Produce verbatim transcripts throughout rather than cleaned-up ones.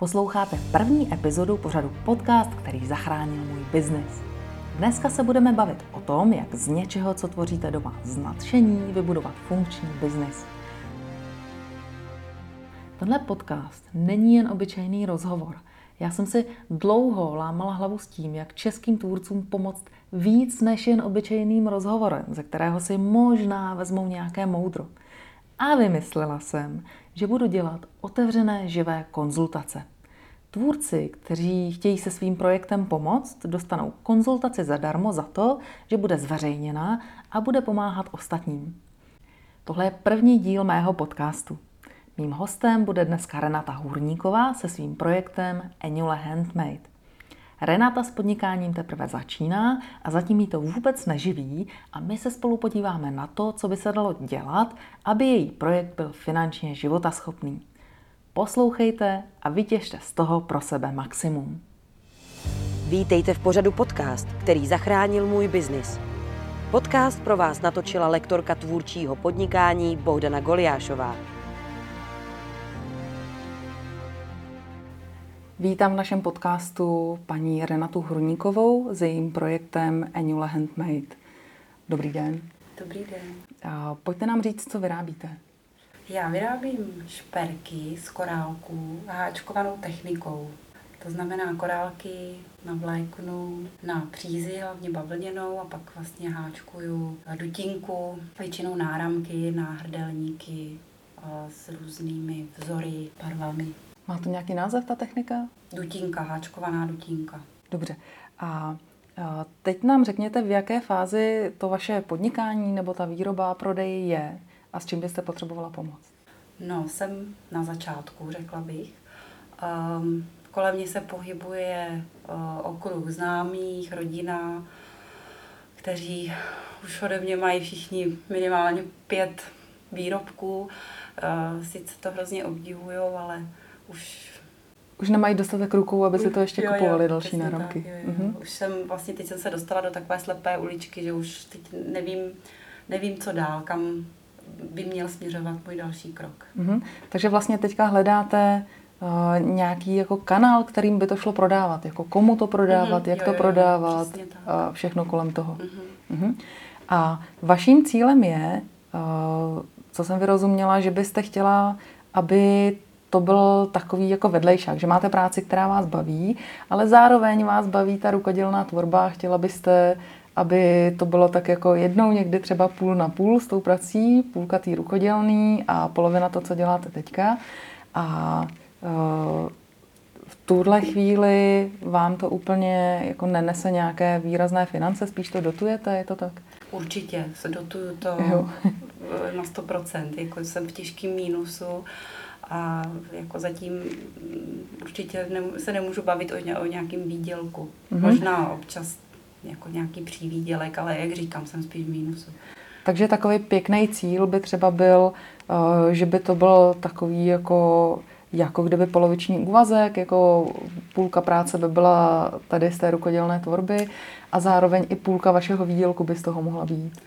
Posloucháte první epizodu pořadu Podcast, který zachránil můj biznis. Dneska se budeme bavit o tom, jak z něčeho, co tvoříte doma z nadšení, vybudovat funkční biznis. Tenhle podcast není jen obyčejný rozhovor. Já jsem si dlouho lámala hlavu s tím, jak českým tvůrcům pomoct víc než jen obyčejným rozhovorem, ze kterého si možná vezmou nějaké moudro. A vymyslela jsem, že budu dělat otevřené živé konzultace. Tvůrci, kteří chtějí se svým projektem pomoct, dostanou konzultaci zadarmo za to, že bude zveřejněna a bude pomáhat ostatním. Tohle je první díl mého podcastu. Mým hostem bude dneska Renata Hůrníková se svým projektem Anula Handmade. Renata s podnikáním teprve začíná a zatím jí to vůbec neživí a my se spolu podíváme na to, co by se dalo dělat, aby její projekt byl finančně životaschopný. Poslouchejte a vytěžte z toho pro sebe maximum. Vítejte v pořadu Podcast, který zachránil můj biznis. Podcast pro vás natočila lektorka tvůrčího podnikání Bohdana Goliášová. Vítám v našem podcastu paní Renatu Hůrníkovou s jejím projektem Anula Handmade. Dobrý den. Dobrý den. A pojďte nám říct, co vyrábíte. Já vyrábím šperky z korálků háčkovanou technikou. To znamená korálky na vláknu, na přízi, hlavně bavlněnou, a pak vlastně háčkuju dutinku, většinou náramky, náhrdelníky s různými vzory, barvami. Má to nějaký název, ta technika? Dutinka, háčkovaná dutinka. Dobře. A teď nám řekněte, v jaké fázi to vaše podnikání nebo ta výroba, prodej je a s čím byste potřebovala pomoct? No, jsem na začátku, řekla bych. Um, kolem mě se pohybuje uh, okruh známých, rodina, kteří už ode mě mají všichni minimálně pět výrobků. Uh, sice to hrozně obdivujou, ale Už, už nemají dostatek rukou, aby se to ještě jo, kupovali jo, další náramky. Tak, jo, jo. Mhm. Už jsem vlastně, teď jsem se dostala do takové slepé uličky, že už teď nevím, nevím co dál, kam by měl směřovat můj další krok. Mhm. Takže vlastně teďka hledáte uh, nějaký jako kanál, kterým by to šlo prodávat, jako komu to prodávat, mhm, jak jo, to jo, prodávat, jo, uh, všechno kolem toho. Mhm. Mhm. A vaším cílem je, uh, co jsem vyrozuměla, že byste chtěla, aby to byl takový jako vedlejšák, že máte práci, která vás baví, ale zároveň vás baví ta rukodělná tvorba. Chtěla byste, aby to bylo tak jako jednou někdy třeba půl na půl s tou prací, půlka tý rukodělný a polovina to, co děláte teďka. A v tuhle chvíli vám to úplně jako nenese nějaké výrazné finance, spíš to dotujete, je to tak? Určitě, se dotuju to jo. na sto procent, jako jsem v těžkém mínusu. A jako zatím určitě se nemůžu bavit o nějakém výdělku. Mm-hmm. Možná občas jako nějaký přívídělek, ale jak říkám, jsem spíš v mínusu. Takže takový pěkný cíl by třeba byl, že by to byl takový jako, jako kdyby poloviční úvazek, jako půlka práce by byla tady z té rukodělné tvorby a zároveň i půlka vašeho výdělku by z toho mohla být.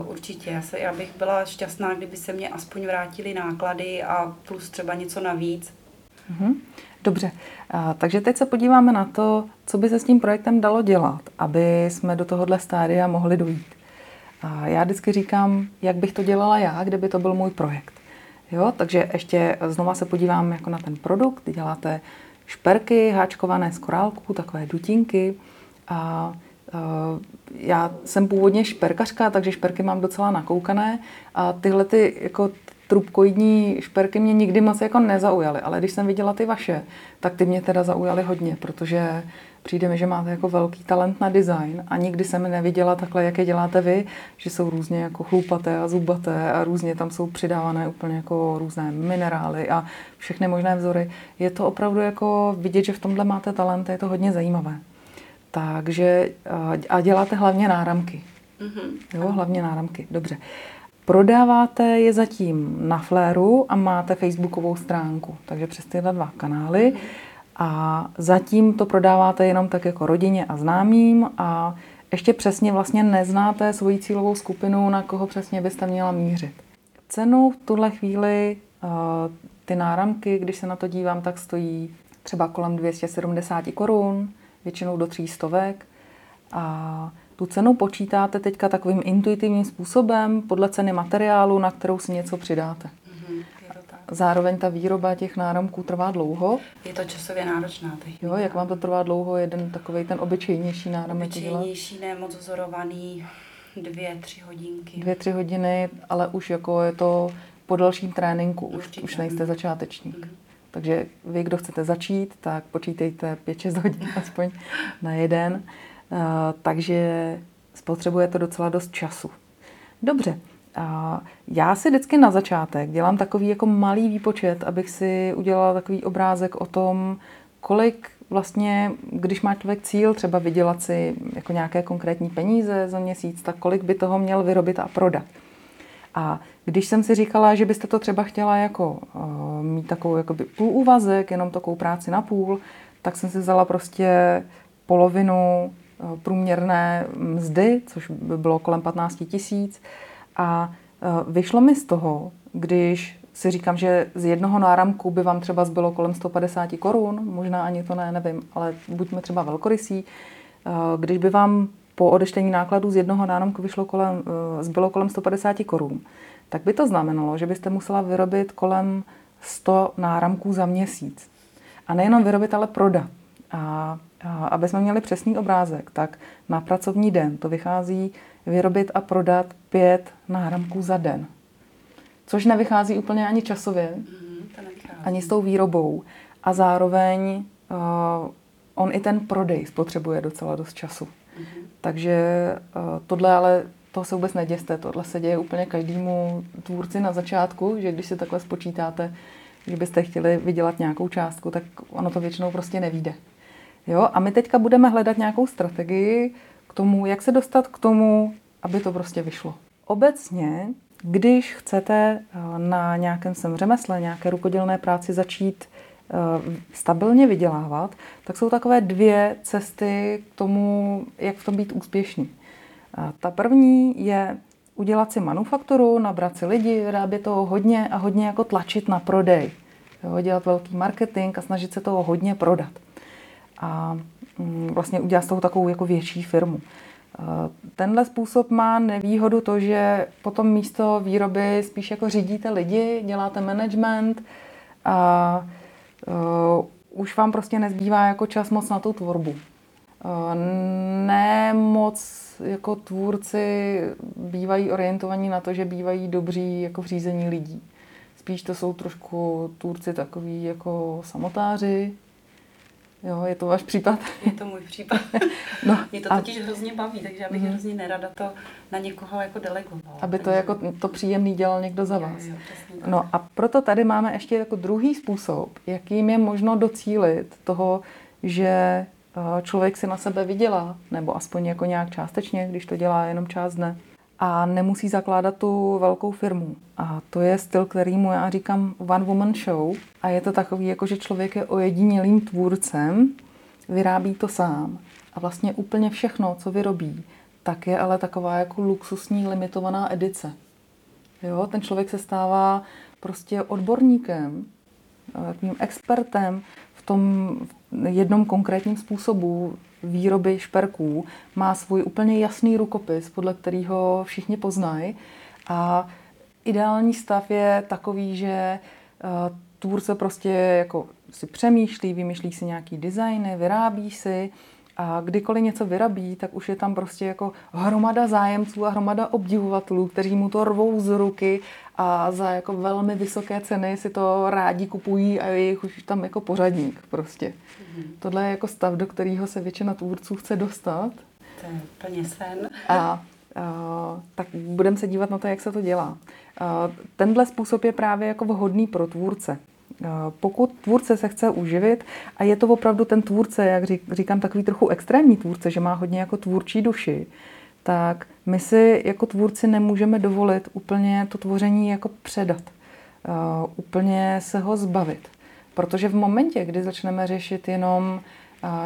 Uh, určitě. Já, se, já bych byla šťastná, kdyby se mě aspoň vrátily náklady a plus třeba něco navíc. Uh-huh. Dobře. Uh, takže teď se podíváme na to, co by se s tím projektem dalo dělat, aby jsme do tohohle stádia mohli dojít. Uh, já vždycky říkám, jak bych to dělala já, kdyby to byl můj projekt. Jo? Takže ještě znova se podívám jako na ten produkt. Děláte šperky háčkované z korálků, takové dutinky a já jsem původně šperkařka, takže šperky mám docela nakoukané a tyhle ty jako trubkoidní šperky mě nikdy moc jako nezaujaly, ale když jsem viděla ty vaše, tak ty mě teda zaujaly hodně, protože přijde mi, že máte jako velký talent na design a nikdy jsem neviděla takhle, jak je děláte vy, že jsou různě jako chlupaté a zubaté a různě tam jsou přidávané úplně jako různé minerály a všechny možné vzory. Je to opravdu jako vidět, že v tomhle máte talent, je to hodně zajímavé. Takže a děláte hlavně náramky. Mm-hmm. Jo, hlavně náramky, dobře. Prodáváte je zatím na Flairu a máte facebookovou stránku, takže přes tyhle dva kanály. A zatím to prodáváte jenom tak jako rodině a známým a ještě přesně vlastně neznáte svoji cílovou skupinu, na koho přesně byste měla mířit. Cenu v tuhle chvíli ty náramky, když se na to dívám, tak stojí třeba kolem dvě stě sedmdesát korun, většinou do tří stovek. A tu cenu počítáte teďka takovým intuitivním způsobem podle ceny materiálu, na kterou si něco přidáte. Mm-hmm. Zároveň ta výroba těch náramků trvá dlouho. Je to časově náročná technika. Jo, jak vám to trvá dlouho? Jeden takovej ten obyčejnější náramek. Obyčejnější, ne moc vzorovaný, dvě, tři hodinky. Dvě, tři hodiny, ale už jako je to po dalším tréninku, už, už nejste začátečník. Mm-hmm. Takže vy, kdo chcete začít, tak počítejte pět šest hodin aspoň na jeden. Uh, takže spotřebuje to docela dost času. Dobře, uh, já si vždycky na začátek dělám takový jako malý výpočet, abych si udělala takový obrázek o tom, kolik vlastně, když má člověk cíl třeba vydělat si jako nějaké konkrétní peníze za měsíc, tak kolik by toho měl vyrobit a prodat. A když jsem si říkala, že byste to třeba chtěla jako uh, mít takovou jakoby půl úvazek, jenom takovou práci na půl, tak jsem si vzala prostě polovinu uh, průměrné mzdy, což by bylo kolem patnáct tisíc. A uh, vyšlo mi z toho, když si říkám, že z jednoho náramku by vám třeba zbylo kolem sto padesát korun, možná ani to ne, nevím, ale buďme třeba velkorysí, uh, když by vám po odečtení nákladů z jednoho náramku vyšlo kolem, zbylo kolem sto padesát korun, tak by to znamenalo, že byste musela vyrobit kolem sto náramků za měsíc. A nejenom vyrobit, ale prodat. A, a aby jsme měli přesný obrázek, tak na pracovní den to vychází vyrobit a prodat pět náramků za den. Což nevychází úplně ani časově, mm, to nevychází. Ani s tou výrobou. A zároveň uh, on i ten prodej spotřebuje docela dost času. Mm-hmm. Takže tohle ale, toho se vůbec neděste, tohle se děje úplně každému tvůrci na začátku, že když si takhle spočítáte, že byste chtěli vydělat nějakou částku, tak ono to většinou prostě nevyjde. Jo? A my teďka budeme hledat nějakou strategii k tomu, jak se dostat k tomu, aby to prostě vyšlo. Obecně, když chcete na nějakém svém řemesle, nějaké rukodělné práci začít stabilně vydělávat, tak jsou takové dvě cesty k tomu, jak v tom být úspěšný. Ta první je udělat si manufakturu, nabrat si lidi, vyrábět toho hodně a hodně jako tlačit na prodej. Jo, dělat velký marketing a snažit se toho hodně prodat. A vlastně udělat z toho takovou jako větší firmu. Tenhle způsob má nevýhodu to, že potom místo výroby spíš jako řídíte lidi, děláte management a Uh, už vám prostě nezbývá jako čas moc na tu tvorbu. Uh, ne moc jako tvůrci bývají orientovaní na to, že bývají dobří jako v řízení lidí. Spíš to jsou trošku tvůrci takový jako samotáři. Jo, je to váš případ? Je to můj případ. No, mě to totiž a... hrozně baví, takže já bych mm. hrozně nerada to na někoho jako delegovala. Aby to jako to příjemný dělal někdo za vás. Jo, jo, no a proto tady máme ještě jako druhý způsob, jakým je možno docílit toho, že člověk si na sebe vydělá, nebo aspoň jako nějak částečně, když to dělá jenom část dne. A nemusí zakládat tu velkou firmu. A to je styl, kterýmu já říkám one woman show. A je to takový, jako že člověk je ojedinělým tvůrcem, vyrábí to sám. A vlastně úplně všechno, co vyrobí, tak je ale taková jako luxusní limitovaná edice. Jo? Ten člověk se stává prostě odborníkem, takovým expertem v tom jednom konkrétním způsobu výroby šperků, má svůj úplně jasný rukopis, podle kterého všichni poznají. A ideální stav je takový, že uh, tvůrce prostě jako si přemýšlí, vymýšlí si nějaký designy, vyrábí si a kdykoliv něco vyrobí, tak už je tam prostě jako hromada zájemců a hromada obdivovatelů, kteří mu to rvou z ruky a za jako velmi vysoké ceny si to rádi kupují a je jich už tam jako pořadník prostě. Mm-hmm. Tohle je jako stav, do kterého se většina tvůrců chce dostat. To je plně sen. A, a tak budeme se dívat na to, jak se to dělá. A tenhle způsob je právě jako vhodný pro tvůrce. Pokud tvůrce se chce uživit a je to opravdu ten tvůrce, jak říkám, takový trochu extrémní tvůrce, že má hodně jako tvůrčí duši, tak my si jako tvůrci nemůžeme dovolit úplně to tvoření jako předat, úplně se ho zbavit. Protože v momentě, kdy začneme řešit jenom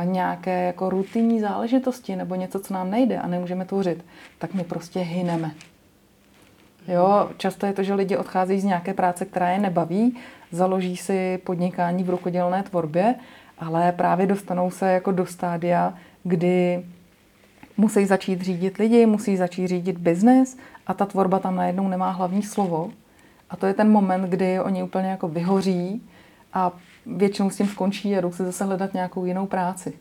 nějaké jako rutinní záležitosti nebo něco, co nám nejde a nemůžeme tvořit, tak my prostě hyneme. Jo, často je to, že lidi odcházejí z nějaké práce, která je nebaví, založí si podnikání v rukodělné tvorbě ale právě dostanou se jako do stádia, kdy musí začít řídit lidi, musí začít řídit biznes a ta tvorba tam najednou nemá hlavní slovo. A to je ten moment, kdy oni úplně jako vyhoří a většinou s tím skončí a jdou si zase hledat nějakou jinou práci.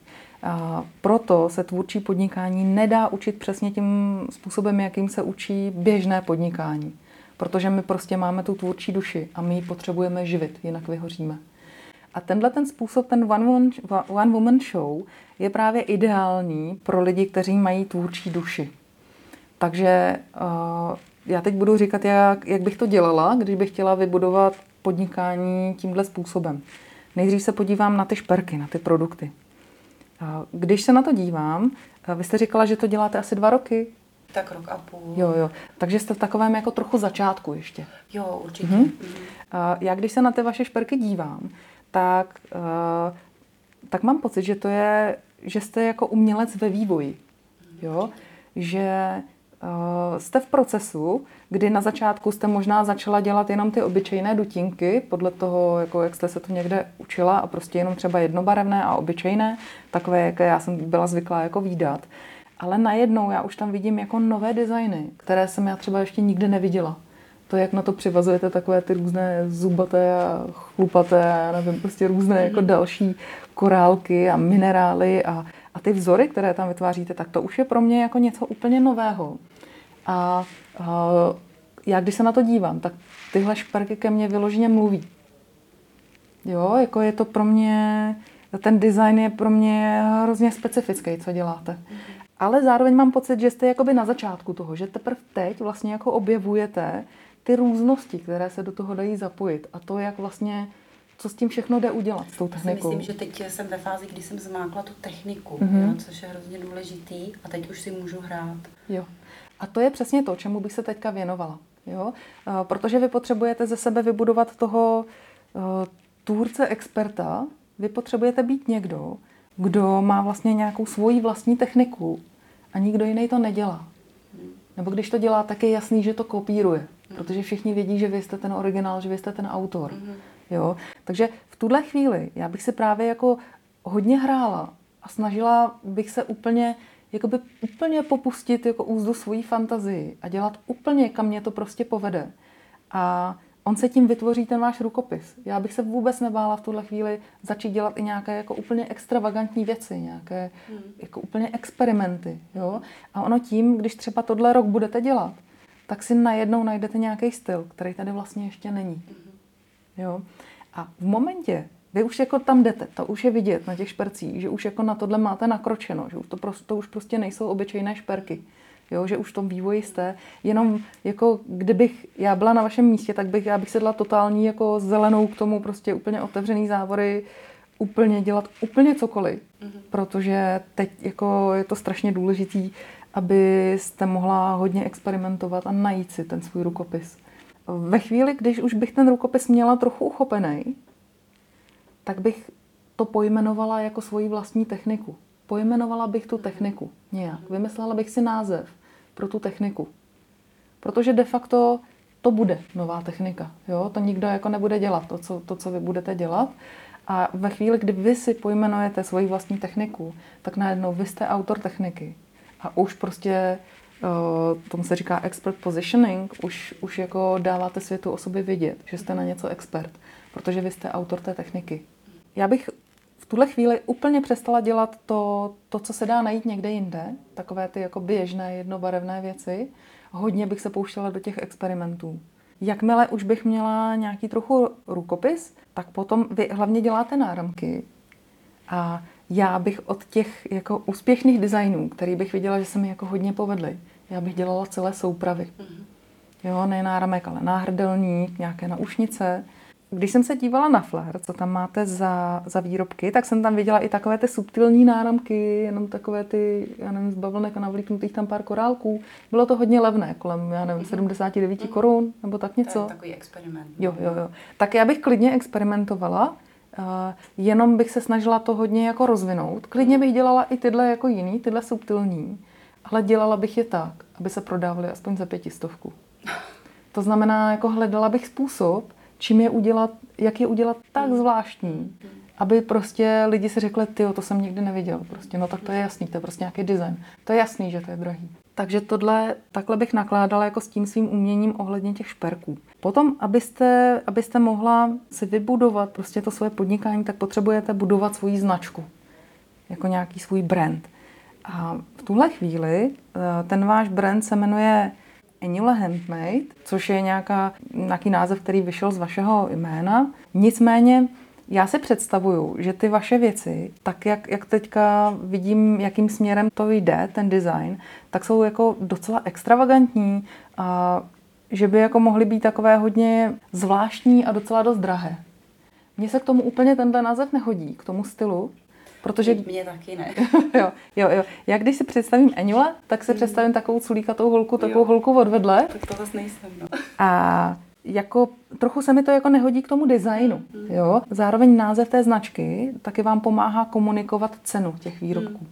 A proto se tvůrčí podnikání nedá učit přesně tím způsobem, jakým se učí běžné podnikání. Protože my prostě máme tu tvůrčí duši a my ji potřebujeme živit, jinak vyhoříme. A tenhle ten způsob, ten one woman show, je právě ideální pro lidi, kteří mají tvůrčí duši. Takže uh, já teď budu říkat, jak, jak bych to dělala, když bych chtěla vybudovat podnikání tímhle způsobem. Nejdřív se podívám na ty šperky, na ty produkty. Uh, když se na to dívám, uh, vy jste říkala, že to děláte asi dva roky. Tak rok a půl. Jo, jo. Takže jste v takovém jako trochu začátku ještě. Jo, určitě. Mhm. Uh, já když se na ty vaše šperky dívám, tak, uh, tak mám pocit, že to je, že jste jako umělec ve vývoji. Jo? Že uh, jste v procesu, kdy na začátku jste možná začala dělat jenom ty obyčejné dutinky, podle toho, jako jak jste se to někde učila a prostě jenom třeba jednobarevné a obyčejné, takové, jaké já jsem byla zvyklá jako vídat. Ale najednou já už tam vidím jako nové designy, které jsem já třeba ještě nikdy neviděla. To, jak na to přivazujete takové ty různé zubaté a chlupaté, já nevím, prostě různé jako další korálky a minerály a, a ty vzory, které tam vytváříte, tak to už je pro mě jako něco úplně nového. A, a já, když se na to dívám, tak tyhle šperky ke mně vyloženě mluví. Jo, jako je to pro mě, ten design je pro mě hrozně specifický, co děláte. Ale zároveň mám pocit, že jste jakoby na začátku toho, že teprve teď vlastně jako objevujete ty různosti, které se do toho dají zapojit a to, jak vlastně, co s tím všechno jde udělat, s tou technikou. Myslím, že teď jsem ve fázi, kdy jsem zmákla tu techniku, mm-hmm. jo, což je hrozně důležitý a teď už si můžu hrát. Jo. A to je přesně to, čemu bych se teďka věnovala. Jo? Protože vy potřebujete ze sebe vybudovat toho tvůrce experta, vy potřebujete být někdo, kdo má vlastně nějakou svoji vlastní techniku a nikdo jiný to nedělá. Nebo když to dělá, tak je jasný, že to kopíruje. Protože všichni vědí, že vy jste ten originál, že vy jste ten autor. Jo? Takže v tuhle chvíli já bych si právě jako hodně hrála a snažila bych se úplně, jakoby úplně popustit jako úzdu svojí fantazii a dělat úplně, kam mě to prostě povede. A on se tím vytvoří ten váš rukopis. Já bych se vůbec nebála v tuhle chvíli začít dělat i nějaké jako úplně extravagantní věci, nějaké mm. jako úplně experimenty. Jo? A ono tím, když třeba tohle rok budete dělat, tak si najednou najdete nějaký styl, který tady vlastně ještě není. Mm. Jo? A v momentě, vy už jako tam jdete, to už je vidět na těch špercích, že už jako na tohle máte nakročeno, že to, prostě, to už prostě nejsou obyčejné šperky. Jo, že už v tom vývoji jste, jenom jako kdybych já byla na vašem místě, tak bych, já bych sedla totální jako zelenou k tomu, prostě úplně otevřený závory, úplně dělat úplně cokoliv, mm-hmm. protože teď jako je to strašně důležitý, abyste mohla hodně experimentovat a najít si ten svůj rukopis. Ve chvíli, když už bych ten rukopis měla trochu uchopený, tak bych to pojmenovala jako svoji vlastní techniku. Pojmenovala bych tu techniku nějak. Vymyslela bych si název pro tu techniku. Protože de facto to bude nová technika. Jo? To nikdo jako nebude dělat, to co, to, co vy budete dělat. A ve chvíli, kdy vy si pojmenujete svoji vlastní techniku, tak najednou vy jste autor techniky. A už prostě, tomu se říká expert positioning, už, už jako dáváte světu o sobě vědět, že jste na něco expert. Protože vy jste autor té techniky. Já bych v tuhle chvíli úplně přestala dělat to, to, co se dá najít někde jinde, takové ty jako běžné jednobarevné věci. Hodně bych se pouštěla do těch experimentů. Jakmile už bych měla nějaký trochu rukopis, tak potom vy hlavně děláte náramky. A já bych od těch jako úspěšných designů, který bych viděla, že se mi jako hodně povedly, já bych dělala celé soupravy. Jo, ne náramek, ale náhrdelník, nějaké naušnice. Když jsem se dívala na Flair, co tam máte za, za výrobky, tak jsem tam viděla i takové ty subtilní náramky, jenom takové ty, já nevím, z bavlnek a navlíknutých tam pár korálků. Bylo to hodně levné, kolem, já nevím, sedmdesát devět mm-hmm. korun, nebo tak něco. To je takový experiment. Jo, jo, jo. Tak já bych klidně experimentovala, uh, jenom bych se snažila to hodně jako rozvinout. Klidně bych dělala i tyhle jako jiný, tyhle subtilní, ale dělala bych je tak, aby se prodávaly aspoň za pětistovku. To znamená, jako hledala bych způsob, čím je udělat, jak je udělat tak zvláštní, aby prostě lidi si řekli, tyjo, to jsem nikdy neviděl, prostě, no tak to je jasný, to je prostě nějaký design, to je jasný, že to je drahý. Takže tohle, takhle bych nakládala jako s tím svým uměním ohledně těch šperků. Potom, abyste, abyste mohla si vybudovat prostě to svoje podnikání, tak potřebujete budovat svoji značku, jako nějaký svůj brand. A v tuhle chvíli ten váš brand se jmenuje Anula Handmade, což je nějaká, nějaký název, který vyšel z vašeho jména. Nicméně já si představuju, že ty vaše věci, tak jak, jak teďka vidím, jakým směrem to jde, ten design, tak jsou jako docela extravagantní a že by jako mohly být takové hodně zvláštní a docela dost drahé. Mně se k tomu úplně tenhle název nehodí, k tomu stylu. Protože... Mě taky ne. jo, jo, jo. Já když si představím Anula, tak si mm. představím takovou culíkatou holku, takovou jo. holku od vedle. Tak to zase nejsem, no. A jako trochu se mi to jako nehodí k tomu designu, mm. jo. Zároveň název té značky taky vám pomáhá komunikovat cenu těch výrobků. Mm.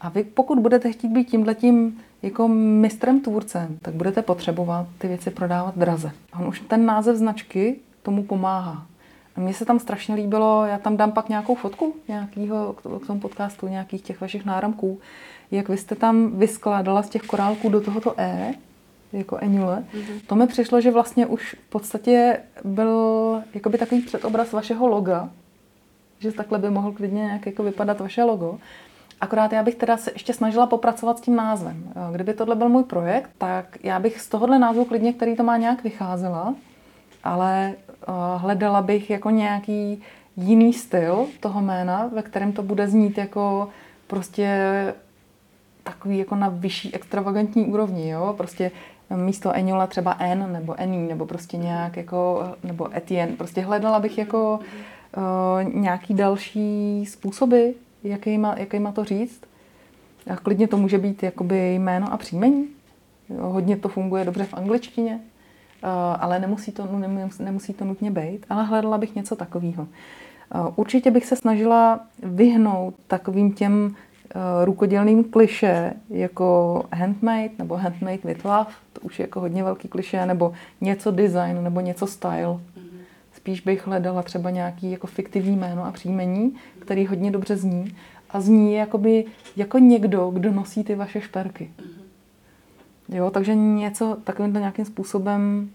A vy pokud budete chtít být tímhletím jako mistrem tvůrcem, tak budete potřebovat ty věci prodávat draze. A on už ten název značky tomu pomáhá. A mně se tam strašně líbilo, já tam dám pak nějakou fotku nějakýho, k tomu podcastu, nějakých těch vašich náramků, jak vy jste tam vyskládala z těch korálků do tohoto E, jako Anule. Mm-hmm. To mi přišlo, že vlastně už v podstatě byl jakoby takový předobraz vašeho loga, že takhle by mohl klidně nějak jako vypadat vaše logo. Akorát já bych teda se ještě snažila popracovat s tím názvem. Kdyby tohle byl můj projekt, tak já bych z tohohle názvu klidně, který to má, nějak vycházela, ale hledala bych jako nějaký jiný styl toho jména, ve kterém to bude znít jako prostě takový jako na vyšší extravagantní úrovni, jo, prostě místo Anula třeba N nebo Annie nebo prostě nějak jako, nebo Etienne, prostě hledala bych jako uh, nějaký další způsoby, jakýma, jakýma to říct. A klidně to může být jakoby jméno a příjmení, jo, hodně to funguje dobře v angličtině. Uh, ale nemusí to, nemus, nemusí to nutně být, ale hledala bych něco takového. Uh, určitě bych se snažila vyhnout takovým těm uh, rukodělným klišé, jako handmade nebo handmade with love, to už je jako hodně velký klišé, nebo něco design, nebo něco style. Spíš bych hledala třeba nějaký jako fiktivní jméno a příjmení, který hodně dobře zní a zní jakoby, jako někdo, kdo nosí ty vaše šperky. Jo, takže něco takovýmto nějakým způsobem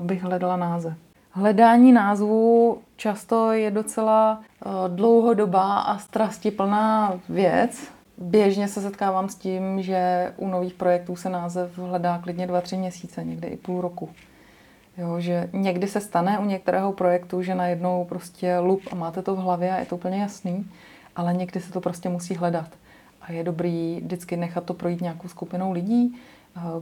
uh, bych hledala název. Hledání názvu často je docela uh, dlouhodobá a strastiplná věc. Běžně se setkávám s tím, že u nových projektů se název hledá klidně dva, tři měsíce, někdy i půl roku. Jo, že někdy se stane u některého projektu, že najednou prostě lup a máte to v hlavě a je to úplně jasný, ale někdy se to prostě musí hledat. A je dobrý vždycky nechat to projít nějakou skupinou lidí,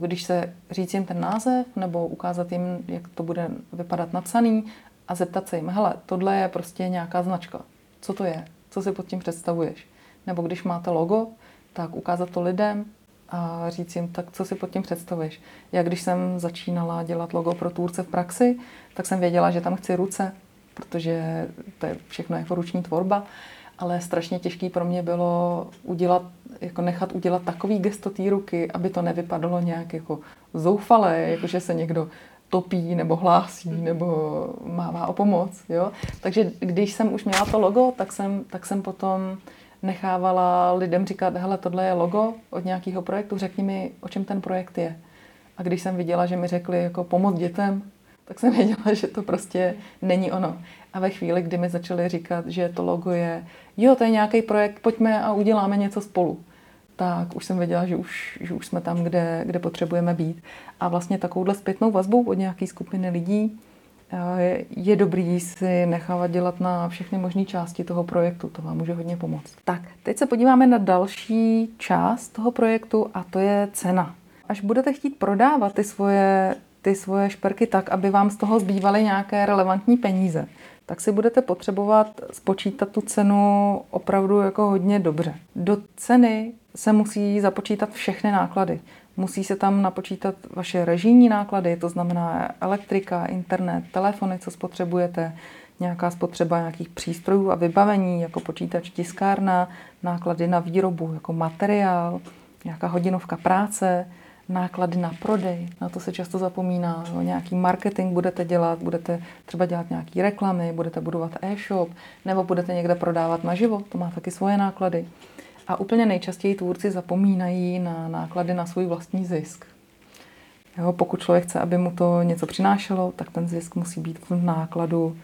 když se říct jim ten název nebo ukázat jim, jak to bude vypadat napsaný a zeptat se jim, hele, tohle je prostě nějaká značka, co to je, co si pod tím představuješ. Nebo když máte logo, tak ukázat to lidem a říct jim, tak co si pod tím představuješ. Já když jsem začínala dělat logo pro tvůrce v praxi, tak jsem věděla, že tam chci ruce, protože to je všechno jako ruční tvorba, ale strašně těžký pro mě bylo udělat, jako nechat udělat takový gesto té ruky, aby to nevypadalo nějak jako zoufalé, jako že se někdo topí nebo hlásí nebo mává o pomoc. Jo? Takže když jsem už měla to logo, tak jsem, tak jsem potom nechávala lidem říkat, hele, tohle je logo od nějakého projektu, řekni mi, o čem ten projekt je. A když jsem viděla, že mi řekli jako pomoc dětem, tak jsem věděla, že to prostě není ono. A ve chvíli, kdy mi začali říkat, že to logo je, jo, to je nějaký projekt, pojďme a uděláme něco spolu, tak už jsem věděla, že už, že už jsme tam, kde, kde potřebujeme být. A vlastně takovouhle zpětnou vazbou od nějaké skupiny lidí je, je dobrý si nechávat dělat na všechny možné části toho projektu. To vám může hodně pomoct. Tak, teď se podíváme na další část toho projektu a to je cena. Až budete chtít prodávat ty svoje ty svoje šperky tak, aby vám z toho zbývaly nějaké relevantní peníze, tak si budete potřebovat spočítat tu cenu opravdu jako hodně dobře. Do ceny se musí započítat všechny náklady. Musí se tam napočítat vaše režijní náklady, to znamená elektrika, internet, telefony, co spotřebujete, nějaká spotřeba nějakých přístrojů a vybavení, jako počítač, tiskárna, náklady na výrobu, jako materiál, nějaká hodinovka práce, náklady na prodej, na to se často zapomíná, no, nějaký marketing budete dělat, budete třeba dělat nějaký reklamy, budete budovat e-shop, nebo budete někde prodávat naživo, to má taky svoje náklady. A úplně nejčastěji tvůrci zapomínají na náklady na svůj vlastní zisk. Jo, pokud člověk chce, aby mu to něco přinášelo, tak ten zisk musí být v nákladu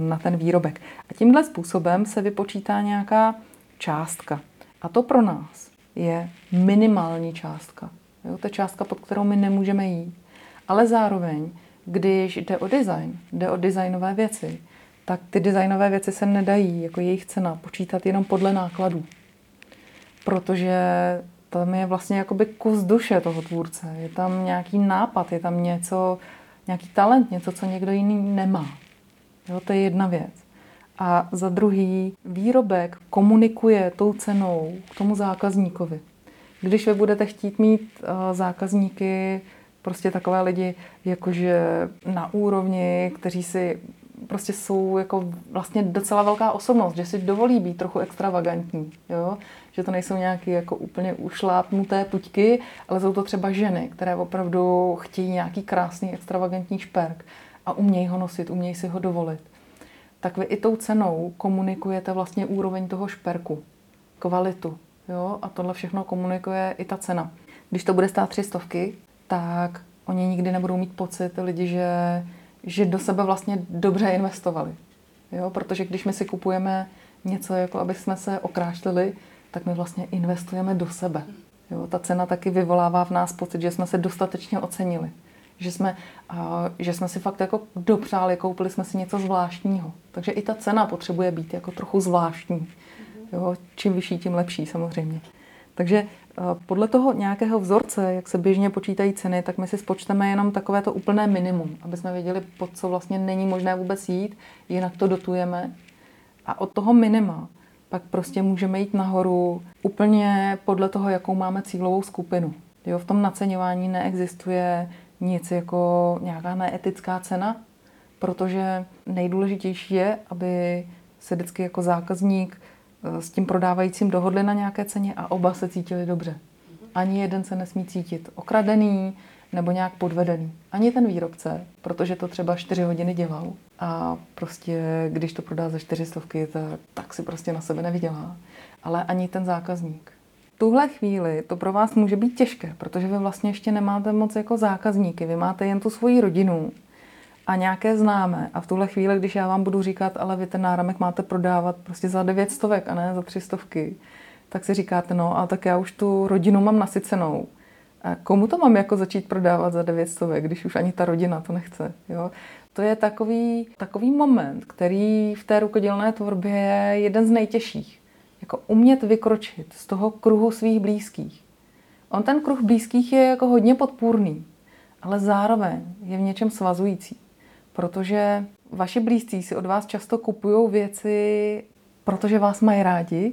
na ten výrobek. A tímhle způsobem se vypočítá nějaká částka. A to pro nás je minimální částka. Jo, to je částka, pod kterou my nemůžeme jít. Ale zároveň, když jde o design, jde o designové věci, tak ty designové věci se nedají, jako jejich cena, počítat jenom podle nákladů. Protože tam je vlastně jakoby kus duše toho tvůrce. Je tam nějaký nápad, je tam něco, nějaký talent, něco, co někdo jiný nemá. Jo, to je jedna věc. A za druhý, výrobek komunikuje tou cenou k tomu zákazníkovi. Když vy budete chtít mít uh, zákazníky, prostě takové lidi, jakože na úrovni, kteří si prostě jsou jako vlastně docela velká osobnost, že si dovolí být trochu extravagantní, jo? Že to nejsou nějaké jako úplně ušlápnuté puťky, ale jsou to třeba ženy, které opravdu chtějí nějaký krásný extravagantní šperk a umějí ho nosit, umějí si ho dovolit. Tak vy i tou cenou komunikujete vlastně úroveň toho šperku, kvalitu, jo? A tohle všechno komunikuje i ta cena. Když to bude stát tři stovky, tak oni nikdy nebudou mít pocit lidi, že že do sebe vlastně dobře investovali. Jo? Protože když my si kupujeme něco, jako aby jsme se okrášlili, tak my vlastně investujeme do sebe. Jo? Ta cena taky vyvolává v nás pocit, že jsme se dostatečně ocenili. Že jsme, a, že jsme si fakt jako dopřáli, koupili jsme si něco zvláštního. Takže i ta cena potřebuje být jako trochu zvláštní. Jo? Čím vyšší, tím lepší samozřejmě. Takže podle toho nějakého vzorce, jak se běžně počítají ceny, tak my si spočteme jenom takové to úplné minimum, aby jsme věděli, pod co vlastně není možné vůbec jít, jinak to dotujeme. A od toho minima pak prostě můžeme jít nahoru úplně podle toho, jakou máme cílovou skupinu. Jo, v tom naceňování neexistuje nic jako nějaká neetická cena, protože nejdůležitější je, aby se vždycky jako zákazník s tím prodávajícím dohodli na nějaké ceně a oba se cítili dobře. Ani jeden se nesmí cítit okradený nebo nějak podvedený. Ani ten výrobce, protože to třeba čtyři hodiny dělal a prostě, když to prodá za čtyři stovky, tak, tak si prostě na sebe nevydělá. Ale ani ten zákazník. V tuhle chvíli to pro vás může být těžké, protože vy vlastně ještě nemáte moc jako zákazníky. Vy máte jen tu svoji rodinu a nějaké známe. A v tuhle chvíli, když já vám budu říkat, ale vy ten náramek máte prodávat prostě za devět stovek a ne za tři stovky, tak si říkáte, no a tak já už tu rodinu mám nasycenou. A komu to mám jako začít prodávat za devět stovek, když už ani ta rodina to nechce? Jo? To je takový, takový moment, který v té rukodělné tvorbě je jeden z nejtěžších. Jako umět vykročit z toho kruhu svých blízkých. On ten kruh blízkých je jako hodně podpůrný, ale zároveň je v něčem svazující. Protože vaši blízcí si od vás často kupují věci, protože vás mají rádi,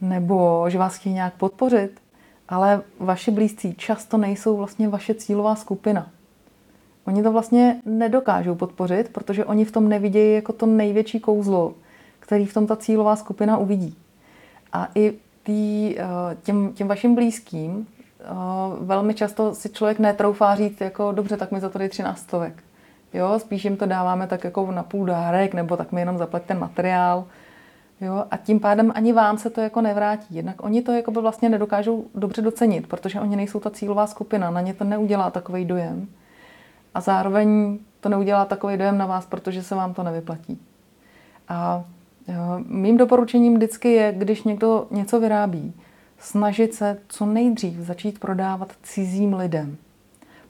nebo že vás chtějí nějak podpořit, ale vaši blízcí často nejsou vlastně vaše cílová skupina. Oni to vlastně nedokážou podpořit, protože oni v tom nevidějí jako to největší kouzlo, který v tom ta cílová skupina uvidí. A i tý, těm, těm vašim blízkým velmi často si člověk netroufá říct, jako dobře, tak mi za to dej třináct stovek. Jo, spíš jim to dáváme tak jako na půl dárek, nebo tak mi jenom zaplať ten materiál. Jo, a tím pádem ani vám se to jako nevrátí. Jednak oni to jako by vlastně nedokážou dobře docenit, protože oni nejsou ta cílová skupina, na ně to neudělá takovej dojem. A zároveň to neudělá takovej dojem na vás, protože se vám to nevyplatí. A jo, mým doporučením vždycky je, když někdo něco vyrábí, snažit se co nejdřív začít prodávat cizím lidem.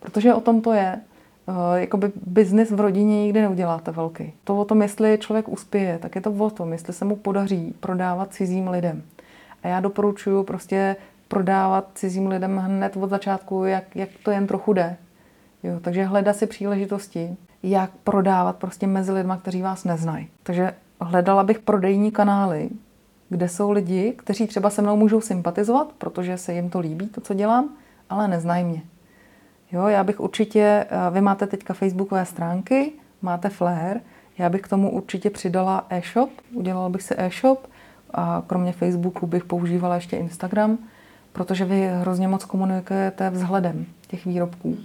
Protože o tom to je. Jakoby biznis v rodině nikdy neuděláte velký. To o tom, jestli člověk uspěje, tak je to o tom, jestli se mu podaří prodávat cizím lidem. A já doporučuji prostě prodávat cizím lidem hned od začátku, jak, jak to jen trochu jde. Jo, takže hledat si příležitosti, jak prodávat prostě mezi lidma, kteří vás neznají. Takže hledala bych prodejní kanály, kde jsou lidi, kteří třeba se mnou můžou sympatizovat, protože se jim to líbí, to, co dělám, ale neznají mě. Jo, já bych určitě, vy máte teďka facebookové stránky, máte Flair, já bych k tomu určitě přidala e-shop, udělala bych si e-shop a kromě Facebooku bych používala ještě Instagram, protože vy hrozně moc komunikujete vzhledem těch výrobků.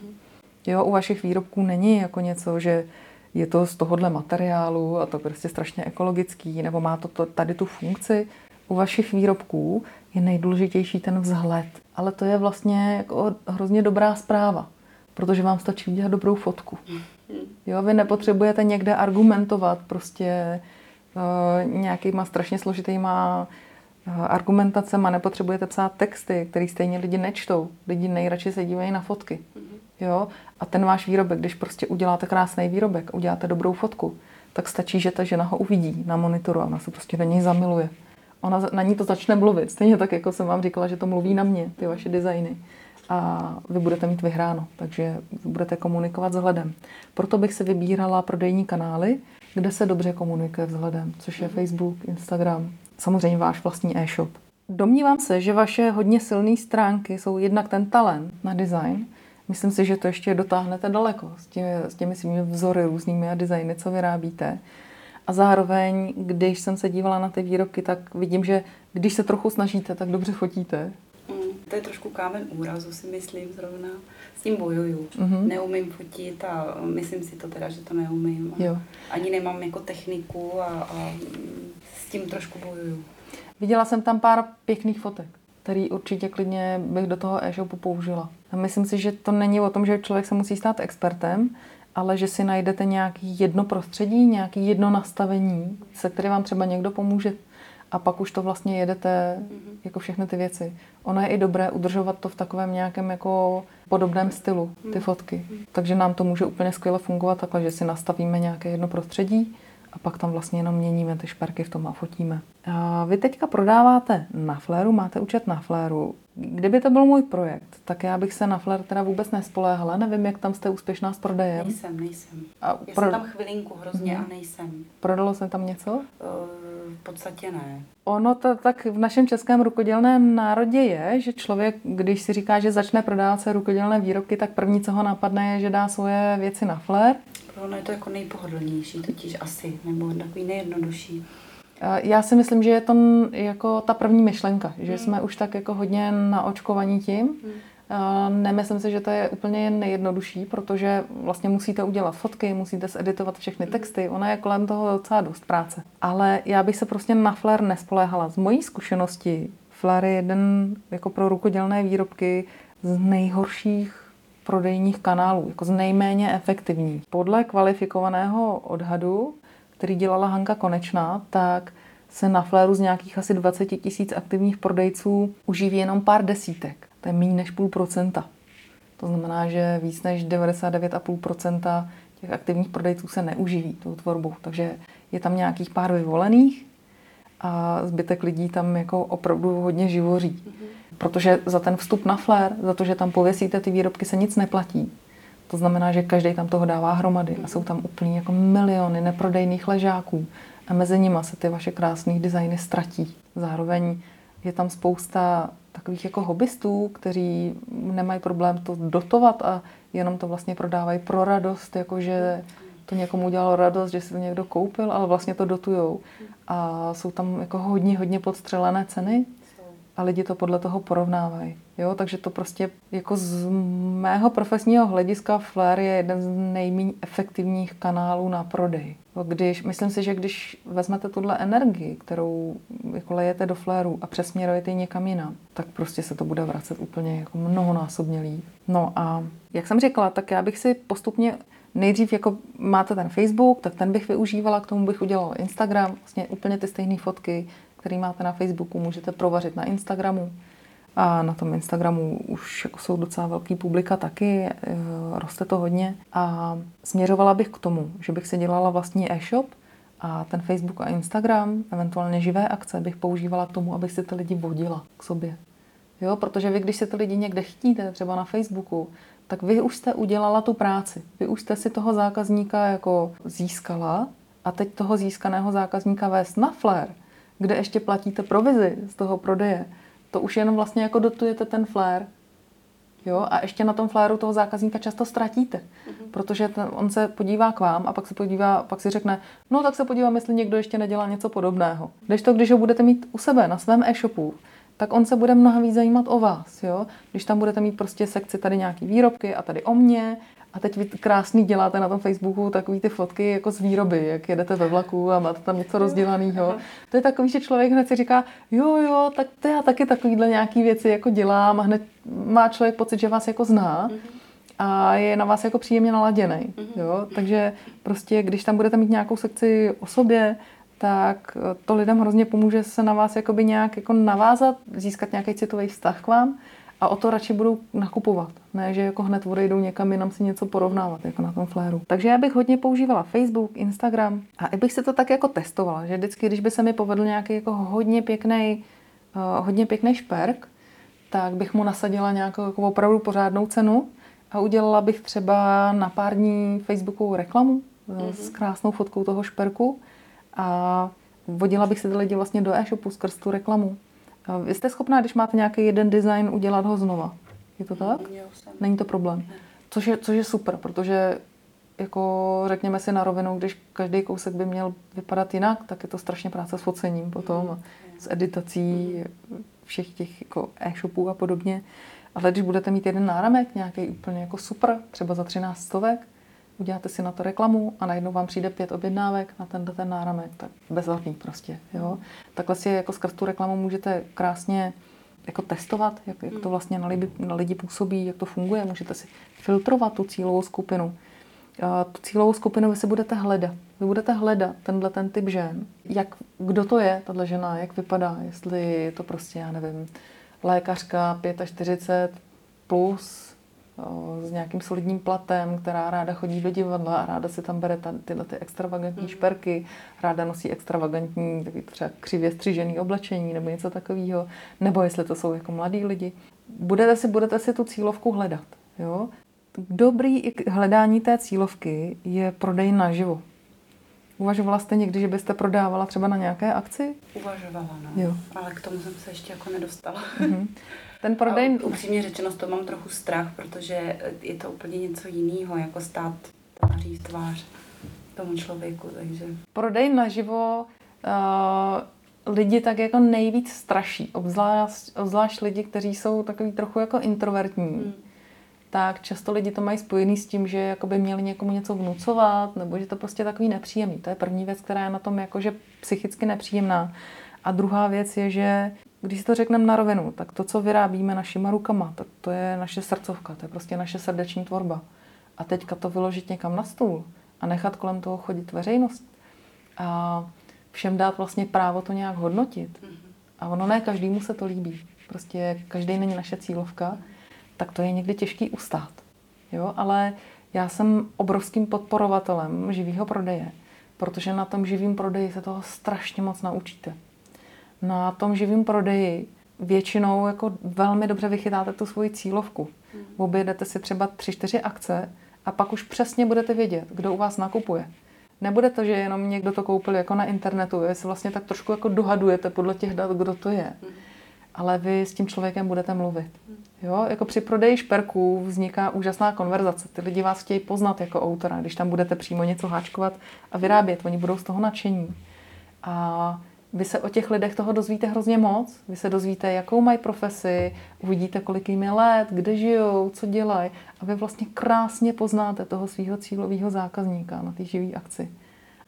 Jo, u vašich výrobků není jako něco, že je to z tohohle materiálu a to prostě strašně ekologický, nebo má to, to tady tu funkci. U vašich výrobků je nejdůležitější ten vzhled, ale to je vlastně jako hrozně dobrá zpráva, protože vám stačí udělat dobrou fotku. Jo, vy nepotřebujete někde argumentovat prostě uh, nějakýma strašně složitýma uh, argumentacema, nepotřebujete psát texty, který stejně lidi nečtou. Lidi nejradši se dívají na fotky. Jo? A ten váš výrobek, když prostě uděláte krásný výrobek, uděláte dobrou fotku, tak stačí, že ta žena ho uvidí na monitoru a ona se prostě na něj zamiluje. Ona na ní to začne mluvit, stejně tak, jako jsem vám říkala, že to mluví na mě, ty vaše designy. A vy budete mít vyhráno, takže budete komunikovat vzhledem. Proto bych si vybírala prodejní kanály, kde se dobře komunikuje vzhledem, což je Facebook, Instagram, samozřejmě váš vlastní e-shop. Domnívám se, že vaše hodně silné stránky jsou jednak ten talent na design. Myslím si, že to ještě dotáhnete daleko s těmi, s těmi svými vzory různými a designy, co vyrábíte. A zároveň, když jsem se dívala na ty výrobky, tak vidím, že když se trochu snažíte, tak dobře fotíte. Mm, to je trošku kámen úrazu, si myslím zrovna. S tím bojuju. Mm-hmm. Neumím fotit a myslím si to teda, že to neumím. Jo. Ani nemám jako techniku a, a s tím trošku bojuju. Viděla jsem tam pár pěkných fotek, který určitě klidně bych do toho e-shopu použila. A myslím si, že to není o tom, že člověk se musí stát expertem, ale že si najdete nějaký jedno prostředí, nějaký jedno nastavení, se kterým vám třeba někdo pomůže. A pak už to vlastně jedete, jako všechny ty věci. Ono je i dobré udržovat to v takovém nějakém jako podobném stylu, ty fotky. Takže nám to může úplně skvěle fungovat takhle, že si nastavíme nějaké jedno prostředí a pak tam vlastně jenom měníme ty šperky v tom a fotíme. A vy teďka prodáváte na Flairu, máte účet na Flairu. Kdyby to byl můj projekt, tak já bych se na Flair teda vůbec nespoléhala. Nevím, jak tam jste úspěšná s prodejem. Nejsem, nejsem. A já pro... jsem tam chvilinku hrozně hmm. a nejsem. Prodalo jsem tam něco? Uh, v podstatě ne. Ono to tak v našem českém rukodělném národě je, že člověk, když si říká, že začne prodávat se rukodělné výrobky, tak první, co ho napadne, je, že dá svoje věci na Flair. Ono je to jako nejpohodlnější, totiž asi, nebo takový nejjednodušší. Já si myslím, že je to jako ta první myšlenka, že hmm. jsme už tak jako hodně naočkovaní tím. Hmm. Nemyslím si, že to je úplně nejjednodušší, protože vlastně musíte udělat fotky, musíte zeditovat všechny texty, ona je kolem toho docela dost práce. Ale já bych se prostě na Flair nespoléhala. Z mojí zkušenosti Flair je jeden jako pro rukodělné výrobky z nejhorších prodejních kanálů, jako z nejméně efektivních. Podle kvalifikovaného odhadu, který dělala Hanka Konečná, tak se na Flairu z nějakých asi dvacet tisíc aktivních prodejců uživí jenom pár desítek. To je méně než půl procenta. To znamená, že víc než devadesát devět celá pět procenta těch aktivních prodejců se neuživí tou tvorbou. Takže je tam nějakých pár vyvolených a zbytek lidí tam jako opravdu hodně živoří. Protože za ten vstup na Flair, za to, že tam pověsíte ty výrobky, se nic neplatí. To znamená, že každý tam toho dává hromady a jsou tam úplně jako miliony neprodejných ležáků a mezi nima se ty vaše krásné designy ztratí. Zároveň je tam spousta takových jako hobistů, kteří nemají problém to dotovat a jenom to vlastně prodávají pro radost, jakože to někomu udělalo radost, že si to někdo koupil, ale vlastně to dotujou. A jsou tam jako hodně, hodně podstřelené ceny a lidi to podle toho porovnávají. Jo, takže to prostě jako z mého profesního hlediska Flair je jeden z nejméně efektivních kanálů na prodej. Když, myslím si, že když vezmete tuhle energii, kterou jako lejete do Flairu a přesměrujete ji někam jinam, tak prostě se to bude vracet úplně jako mnohonásobně líp. No a jak jsem říkala, tak já bych si postupně nejdřív, jako máte ten Facebook, tak ten bych využívala, k tomu bych udělala Instagram, vlastně úplně ty stejné fotky, který máte na Facebooku, můžete provařit na Instagramu. A na tom Instagramu už jako jsou docela velký publika taky, roste to hodně. A směřovala bych k tomu, že bych si dělala vlastní e-shop a ten Facebook a Instagram, eventuálně živé akce, bych používala k tomu, abych si ty lidi vodila k sobě. Jo, protože vy, když si ty lidi někde chtíte, třeba na Facebooku, tak vy už jste udělala tu práci. Vy už jste si toho zákazníka jako získala a teď toho získaného zákazníka vést na Flair, kde ještě platíte provizi z toho prodeje, to už jenom vlastně jako dotujete ten Flair. Jo? A ještě na tom Flairu toho zákazníka často ztratíte, mm-hmm. protože ten, on se podívá k vám a pak se podívá, pak si řekne, no tak se podívám, jestli někdo ještě nedělá něco podobného. Kdežto, když ho budete mít u sebe na svém e-shopu, tak on se bude mnohem víc zajímat o vás. Jo? Když tam budete mít prostě sekci tady nějaký výrobky a tady o mě, a teď vy krásný děláte na tom Facebooku takový ty fotky jako z výroby, jak jedete ve vlaku a máte tam něco rozdělaného. To je takový, že člověk hned si říká, jo, jo, tak to já taky takovýhle nějaký věci jako dělám a hned má člověk pocit, že vás jako zná a je na vás jako příjemně naladěnej. Jo? Takže prostě, když tam budete mít nějakou sekci o sobě, tak to lidem hrozně pomůže se na vás jakoby nějak jako navázat, získat nějaký citový vztah k vám. A o to radši budou nakupovat, ne, že jako hned odejdou někam jinam si něco porovnávat, jako na tom Flairu. Takže já bych hodně používala Facebook, Instagram a i bych se to tak jako testovala, že vždycky, když by se mi povedl nějaký jako hodně pěkný, uh, hodně pěkný šperk, tak bych mu nasadila nějakou jako opravdu pořádnou cenu a udělala bych třeba na pár dní Facebookovou reklamu mm-hmm. s krásnou fotkou toho šperku a vodila bych si ty lidi vlastně do e-shopu skrz tu reklamu. Vy jste schopná, když máte nějaký jeden design, udělat ho znova. Je to tak? Není to problém. Což je, což je super, protože jako řekněme si na rovinu, když každý kousek by měl vypadat jinak, tak je to strašně práce s focením potom, a s editací všech těch jako e-shopů a podobně. Ale když budete mít jeden náramek, nějaký úplně jako super, třeba za třináct stovek, uděláte si na to reklamu a najednou vám přijde pět objednávek na ten, ten náramek, tak bezvadný prostě. Jo? Takhle si jako skrz tu reklamu můžete krásně jako testovat, jak, jak to vlastně na lidi, na lidi působí, jak to funguje. Můžete si filtrovat tu cílovou skupinu. A tu cílovou skupinu vy si budete hledat. Vy budete hledat tenhle ten typ žen. Jak, kdo to je, tato žena, jak vypadá, jestli je to prostě, já nevím, lékařka čtyřicet pět plus, s nějakým solidním platem, která ráda chodí do divadla a ráda si tam bere ta, tyhle ty extravagantní šperky, ráda nosí extravagantní, taky třeba křivě střižený oblečení nebo něco takového, nebo jestli to jsou jako mladí lidi. Budete si, budete si tu cílovku hledat. Jo? Dobrý hledání té cílovky je prodej naživo. Uvažovala jste někdy, že byste prodávala třeba na nějaké akci? Uvažovala, no. Jo. Ale k tomu jsem se ještě jako nedostala. Mm-hmm. Ten prodej... A upřímně řečeno, z toho mám trochu strach, protože je to úplně něco jiného, jako stát tváří v tvář tomu člověku, takže... Prodej naživo uh, lidi tak jako nejvíc straší, obzvlášť, obzvlášť lidi, kteří jsou takový trochu jako introvertní. Mm. Tak často lidi to mají spojený s tím, že jakoby měli někomu něco vnucovat, nebo že to prostě je takový nepříjemný. To je první věc, která je na tom jakože psychicky nepříjemná. A druhá věc je, že když si to řekneme na rovinu, tak to, co vyrábíme našima rukama, tak to je naše srdcovka, to je prostě naše srdeční tvorba. A teďka to vyložit někam na stůl a nechat kolem toho chodit veřejnost a všem dát vlastně právo to nějak hodnotit. A ono ne každému se to líbí. Prostě každý není naše cílovka. Tak to je někdy těžký ustát. Jo? Ale já jsem obrovským podporovatelem živého prodeje, protože na tom živém prodeji se toho strašně moc naučíte. Na tom živém prodeji většinou jako velmi dobře vychytáte tu svoji cílovku. Objedete si třeba tři čtyři akce a pak už přesně budete vědět, kdo u vás nakupuje. Nebude to, že jenom někdo to koupil jako na internetu, vy se vlastně tak trošku jako dohadujete podle těch dat, kdo to je. Ale vy s tím člověkem budete mluvit. Jo? Jako při prodeji šperků vzniká úžasná konverzace. Ty lidi vás chtějí poznat jako autora, když tam budete přímo něco háčkovat a vyrábět. Oni budou z toho nadšení. A vy se o těch lidech toho dozvíte hrozně moc. Vy se dozvíte, jakou mají profesi, uvidíte, kolik jim je let, kde žijou, co dělají. A vy vlastně krásně poznáte toho svého cílového zákazníka na té živé akci.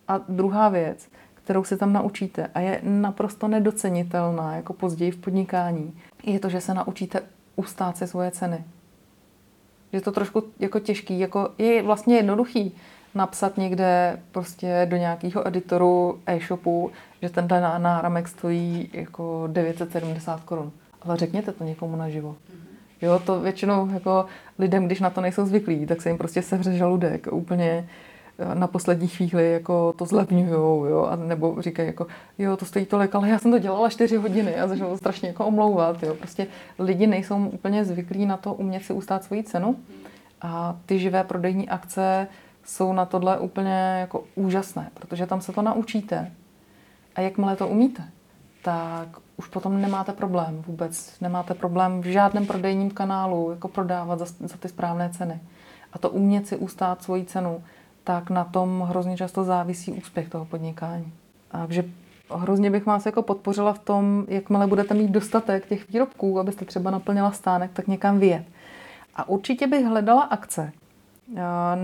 A druhá věc, kterou se tam naučíte a je naprosto nedocenitelná jako později v podnikání, je to, že se naučíte ustát si svoje ceny. Je to trošku jako těžký, jako je vlastně jednoduchý napsat někde prostě do nějakého editoru e-shopu, že tenhle náramek stojí jako devět set sedmdesát korun. Ale řekněte to někomu naživo. Jo, to většinou jako lidem, když na to nejsou zvyklí, tak se jim prostě sevře žaludek úplně na poslední chvíli jako to zlevňujou, jo, a nebo říkají jako jo, to stojí tolik, ale já jsem to dělala čtyři hodiny a začnou to strašně jako omlouvat, jo. Prostě lidi nejsou úplně zvyklí na to umět si ustát svoji cenu a ty živé prodejní akce jsou na tohle úplně jako úžasné, protože tam se to naučíte a jakmile to umíte, tak už potom nemáte problém vůbec, nemáte problém v žádném prodejním kanálu jako prodávat za, za ty správné ceny a to umět si ustát svoji cenu, tak na tom hrozně často závisí úspěch toho podnikání. Takže Hrozně bych vás jako podpořila v tom, jakmile budete mít dostatek těch výrobků, abyste třeba naplnila stánek, tak někam vyjet. A určitě bych hledala akce.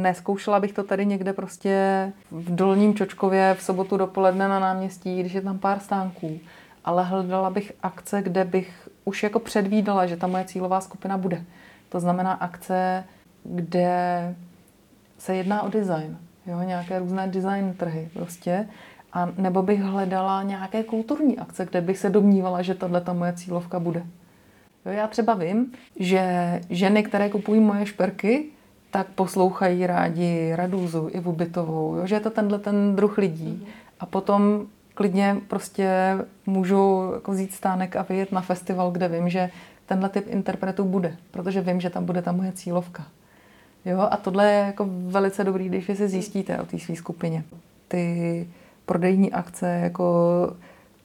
Neskoušela bych to tady někde prostě v Dolním Čočkově v sobotu dopoledne na náměstí, když je tam pár stánků. Ale hledala bych akce, kde bych už jako předvídala, že ta moje cílová skupina bude. To znamená akce, kde se jedná o design. Jo, nějaké různé design trhy prostě. A nebo bych hledala nějaké kulturní akce, kde bych se domnívala, že tato moje cílovka bude. Jo, já třeba vím, že ženy, které kupují moje šperky, tak poslouchají rádi Radůzu, Ivu Bittovou, jo, že je to tenhle ten druh lidí. A potom klidně prostě můžu jako vzít stánek a vyjet na festival, kde vím, že tenhle typ interpretů bude, protože vím, že tam bude ta moje cílovka. Jo, a tohle je jako velice dobrý, když vy si zjistíte o té své skupině. Ty prodejní akce jako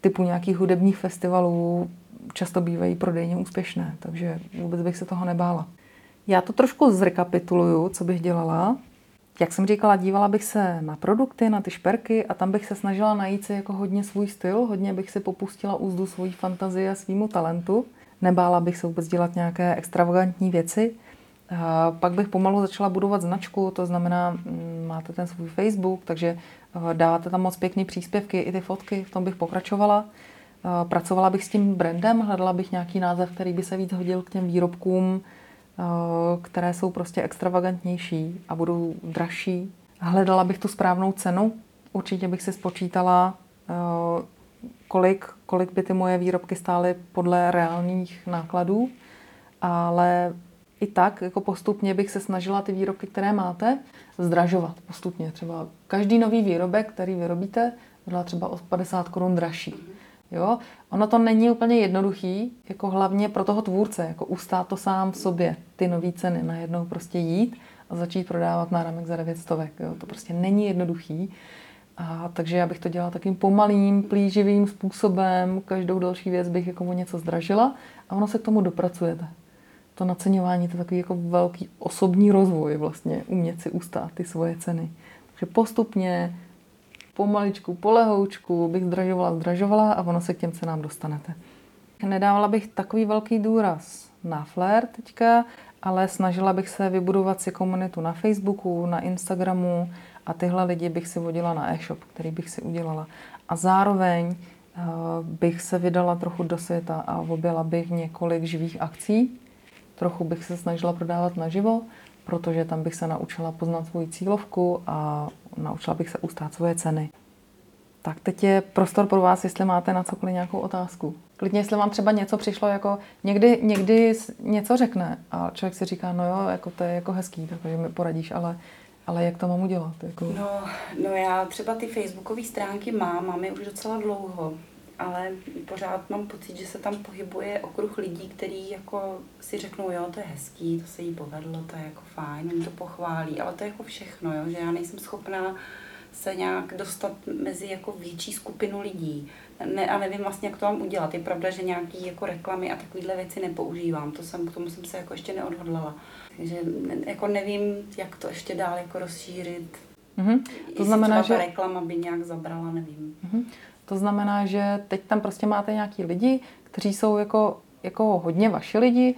typu nějakých hudebních festivalů často bývají prodejně úspěšné, takže vůbec bych se toho nebála. Já to trošku zrekapituluju, co bych dělala. Jak jsem říkala, dívala bych se na produkty, na ty šperky a tam bych se snažila najít si jako hodně svůj styl, hodně bych si popustila úzdu svojí fantazie a svýmu talentu. Nebála bych se vůbec dělat nějaké extravagantní věci. A pak bych pomalu začala budovat značku, to znamená, máte ten svůj Facebook, takže dáváte tam moc pěkný příspěvky i ty fotky, v tom bych pokračovala. Pracovala bych s tím brandem, hledala bych nějaký název, který by se víc hodil k těm výrobkům, které jsou prostě extravagantnější a budou dražší. Hledala bych tu správnou cenu. Určitě bych si spočítala, kolik, kolik by ty moje výrobky stály podle reálných nákladů, ale i tak jako postupně bych se snažila ty výrobky, které máte, zdražovat postupně. Třeba každý nový výrobek, který vyrobíte, byla třeba o padesát korun dražší. Jo? Ono to není úplně jednoduchý, jako hlavně pro toho tvůrce, jako ustát to sám v sobě, ty nový ceny, najednou prostě jít a začít prodávat náramek za devět stovek. Jo? To prostě není jednoduchý. A takže já bych to dělala takým pomalým, plíživým způsobem, každou další věc bych jako něco zdražila a ono se k tomu dopracujete. To naceňování, to je takový jako velký osobní rozvoj vlastně, umět si ustát ty svoje ceny. Takže postupně, pomaličku, polehoučku bych zdražovala, zdražovala a ono se k těm cenám dostanete. Nedávala bych takový velký důraz na Flair teďka, ale snažila bych se vybudovat si komunitu na Facebooku, na Instagramu a tyhle lidi bych si vodila na e-shop, který bych si udělala. A zároveň bych se vydala trochu do světa a objela bych několik živých akcí. Trochu bych se snažila prodávat naživo, protože tam bych se naučila poznat svoji cílovku a naučila bych se ustát svoje ceny. Tak teď je prostor pro vás, jestli máte na cokoliv nějakou otázku. Klidně, jestli vám třeba něco přišlo, jako někdy, někdy něco řekne a člověk si říká, no jo, jako to je jako hezký, takže mi poradíš, ale, ale jak to mám udělat? Jako... No, no já třeba ty facebookové stránky mám, mám je už docela dlouho. Ale pořád mám pocit, že se tam pohybuje okruh lidí, kteří jako si řeknou, jo, to je hezký, to se jí povedlo, to je jako fajn, oni to pochválí, ale to je jako všechno, jo, že já nejsem schopná se nějak dostat mezi jako větší skupinu lidí. Ne, a nevím vlastně, jak to mám udělat. Je pravda, že nějaký jako reklamy a takovýhle věci nepoužívám, to jsem, k tomu jsem se jako ještě neodhodlala. Takže ne, jako nevím, jak to ještě dál jako rozšířit. Mm-hmm. To znamená, že ta reklama by nějak zabrala, nevím. Mm-hmm. To znamená, že teď tam prostě máte nějaký lidi, kteří jsou jako, jako hodně vaši lidi,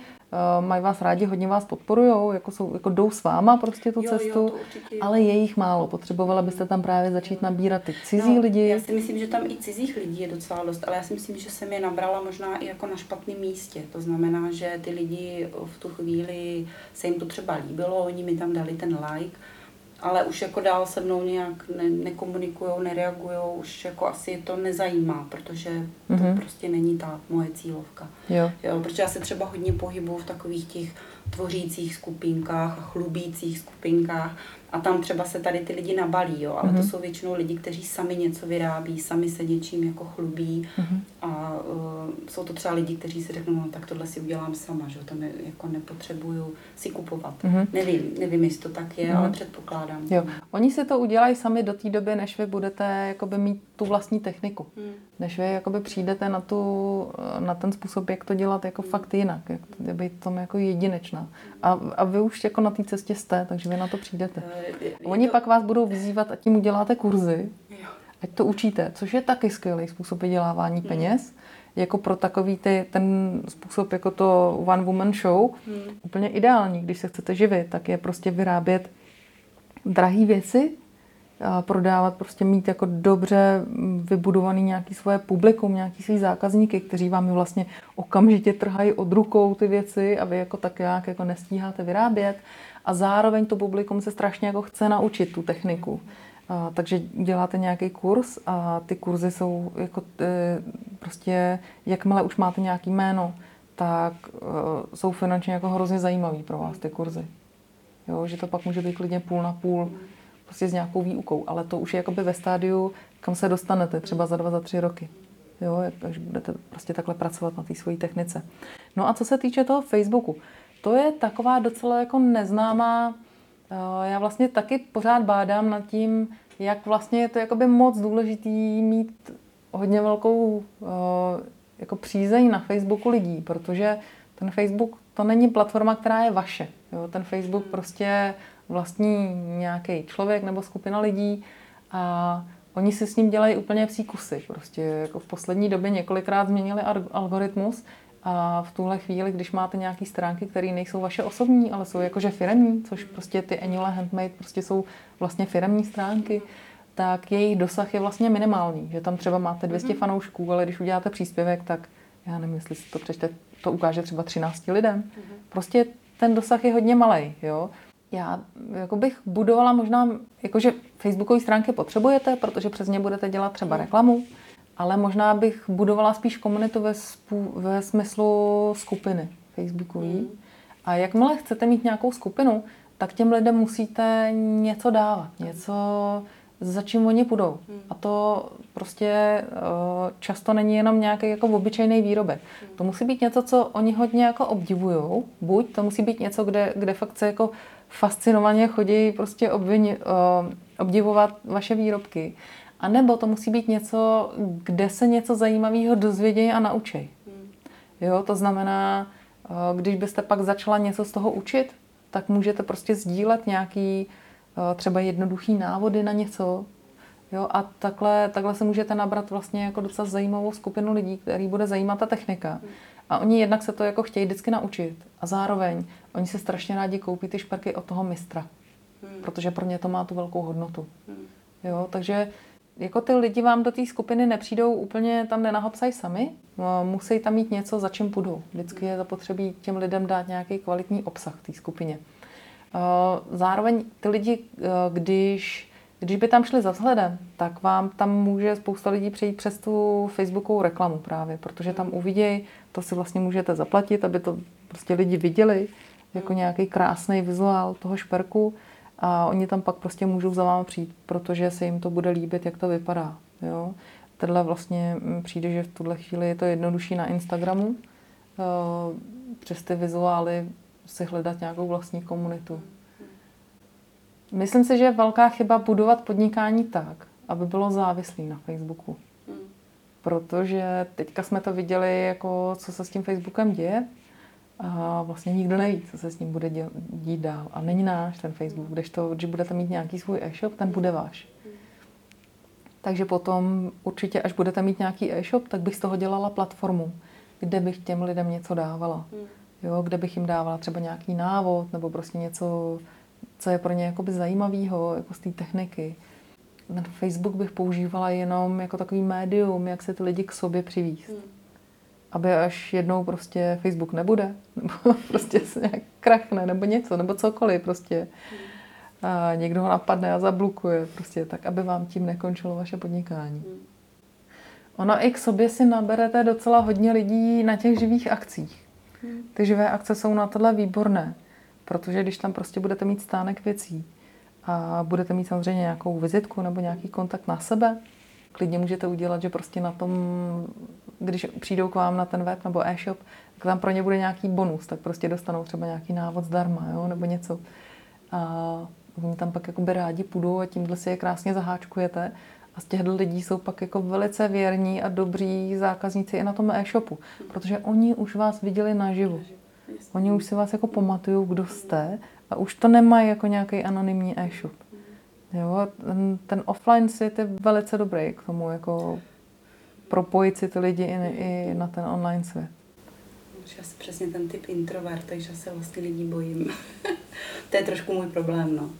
mají vás rádi, hodně vás podporujou, jako, jsou, jako jdou s váma prostě tu jo, cestu, jo, to určitě, ale je jich málo. Potřebovala byste tam právě začít nabírat ty cizí no, lidi. Já si myslím, že tam i cizích lidí je docela dost, ale já si myslím, že jsem je nabrala možná i jako na špatném místě. To znamená, že ty lidi v tu chvíli se jim to třeba líbilo, oni mi tam dali ten like, ale už jako dál se mnou nějak ne, nekomunikujou, nereagujou, už jako asi to nezajímá, protože to mm-hmm. prostě není ta moje cílovka. Jo. Jo, protože já se třeba hodně pohybuju v takových těch tvořících skupinkách a chlubících skupinkách a tam třeba se tady ty lidi nabalí, jo, ale mm-hmm. to jsou většinou lidi, kteří sami něco vyrábí, sami se něčím jako chlubí mm-hmm. a uh, jsou to třeba lidi, kteří si řeknou, no tak tohle si udělám sama, že to ne, jako nepotřebuju si kupovat. Mm-hmm. Nevím, nevím, jestli to tak je, mm-hmm. ale předpokládám. Jo. Oni si to udělají sami do té doby, než vy budete jakoby mít tu vlastní techniku. Mm. Než vy jakoby přijdete na, tu, na ten způsob, jak to dělat jako mm. fakt jinak, jak to být tam jako jedinečná. A, a vy už jako na té cestě jste, takže vy na to přijdete. Oni to... pak vás budou vyzývat a tím uděláte kurzy. Jo. ať to učíte, což je taky skvělý způsob vydělávání peněz, jako pro takový ty, ten způsob jako to one woman show, hmm. úplně ideální, když se chcete živit, tak je prostě vyrábět drahé věci, a prodávat, prostě mít jako dobře vybudovaný nějaký svoje publikum, nějaký svý zákazníky, kteří vám vlastně okamžitě trhají od rukou ty věci a vy jako tak nějak jako nestíháte vyrábět a zároveň to publikum se strašně jako chce naučit tu techniku. A, takže děláte nějaký kurz a ty kurzy jsou jako e, prostě, jakmile už máte nějaký jméno, tak e, jsou finančně jako hrozně zajímavý pro vás ty kurzy. Jo, že to pak může být klidně půl na půl prostě s nějakou výukou, ale to už je jakoby ve stádiu, kam se dostanete třeba za dva, za tři roky. Jo, takže budete prostě takhle pracovat na té svojí technice. No a co se týče toho Facebooku, to je taková docela jako neznámá. Já vlastně taky pořád bádám nad tím, jak vlastně je to jakoby moc důležitý mít hodně velkou jako přízeň na Facebooku lidí, protože ten Facebook to není platforma, která je vaše. Jo, ten Facebook prostě vlastní nějaký člověk nebo skupina lidí a oni si s ním dělají úplně psí kusy. Prostě jako v poslední době několikrát změnili algoritmus a v tuhle chvíli, když máte nějaké stránky, které nejsou vaše osobní, ale jsou jakože firemní, což prostě ty Anula Handmade prostě jsou vlastně firemní stránky, tak jejich dosah je vlastně minimální. Že tam třeba máte dvě stě fanoušků, ale když uděláte příspěvek, tak já nevím, jestli si to přečte, to ukáže třeba třinácti lidem. Prostě ten dosah je hodně malej, jo. Já jako bych budovala možná, jakože facebookové stránky potřebujete, protože přes ně budete dělat třeba reklamu, ale možná bych budovala spíš komunitu ve, spů, ve smyslu skupiny facebookový. A jakmile chcete mít nějakou skupinu, tak těm lidem musíte něco dávat, něco, za čím oni půjdou. A to prostě často není jenom nějaký jako obyčejný výrobek. To musí být něco, co oni hodně jako obdivujou. Buď to musí být něco, kde, kde fakt se jako fascinovaně chodí prostě obvin, obdivovat vaše výrobky. A nebo to musí být něco, kde se něco zajímavého dozvědějí a naučí. Jo, to znamená, když byste pak začala něco z toho učit, tak můžete prostě sdílet nějaký třeba jednoduchý návody na něco. Jo, a takhle, takhle se můžete nabrat vlastně jako docela zajímavou skupinu lidí, který bude zajímat ta technika. A oni jednak se to jako chtějí vždycky naučit. A zároveň oni se strašně rádi koupí ty šperky od toho mistra. Protože pro ně to má tu velkou hodnotu. Jo, takže jako ty lidi vám do té skupiny nepřijdou úplně, tam nenahopsají sami. Musí tam mít něco, za čím půjdou. Vždycky je zapotřebí těm lidem dát nějaký kvalitní obsah v té skupině. Zároveň ty lidi, když, když by tam šli za vzhledem, tak vám tam může spousta lidí přejít přes tu facebookovou reklamu právě, protože tam uvidějí, to si vlastně můžete zaplatit, aby to prostě lidi viděli, jako nějaký krásný vizuál toho šperku a oni tam pak prostě můžou za vámi přijít, protože se jim to bude líbit, jak to vypadá. Jo? Tenhle vlastně přijde, že v tuhle chvíli je to jednodušší na Instagramu, přes ty vizuály si hledat nějakou vlastní komunitu. Myslím si, že je velká chyba budovat podnikání tak, aby bylo závislý na Facebooku. Protože teďka jsme to viděli, jako, co se s tím Facebookem děje a vlastně nikdo neví, co se s ním bude děl- dít dál. A není náš ten Facebook, kdežto, když budete mít nějaký svůj e-shop, ten bude váš. Takže potom určitě, až budete mít nějaký e-shop, tak bych z toho dělala platformu, kde bych těm lidem něco dávala. Jo, kde bych jim dávala třeba nějaký návod nebo prostě něco, co je pro ně jakoby zajímavého jako z té techniky. Na Facebook bych používala jenom jako takový médium, jak se ty lidi k sobě přivízt. Mm. Aby až jednou prostě Facebook nebude, nebo prostě se nějak krachne, nebo něco, nebo cokoliv prostě. Mm. A někdo ho napadne a zablokuje prostě tak, aby vám tím nekončilo vaše podnikání. Mm. Ono i k sobě si naberete docela hodně lidí na těch živých akcích. Ty živé akce jsou na tohle výborné, protože když tam prostě budete mít stánek věcí a budete mít samozřejmě nějakou vizitku nebo nějaký kontakt na sebe, klidně můžete udělat, že prostě na tom, když přijdou k vám na ten web nebo e-shop, tak tam pro ně bude nějaký bonus, tak prostě dostanou třeba nějaký návod zdarma, jo, nebo něco. A oni tam pak jakoby rádi půjdou a tímhle si je krásně zaháčkujete. A z těchto lidí jsou pak jako velice věrní a dobří zákazníci i na tom e-shopu, protože oni už vás viděli naživu. Oni už si vás jako pamatujou, kdo jste a už to nemají jako nějaký anonymní e-shop. Jo, ten, ten offline svět je velice dobrý k tomu, jako propojit si ty lidi i, i na ten online svět. Já jsem přesně ten typ introvert, takže se vlastně lidí bojím. To je trošku můj problém, no.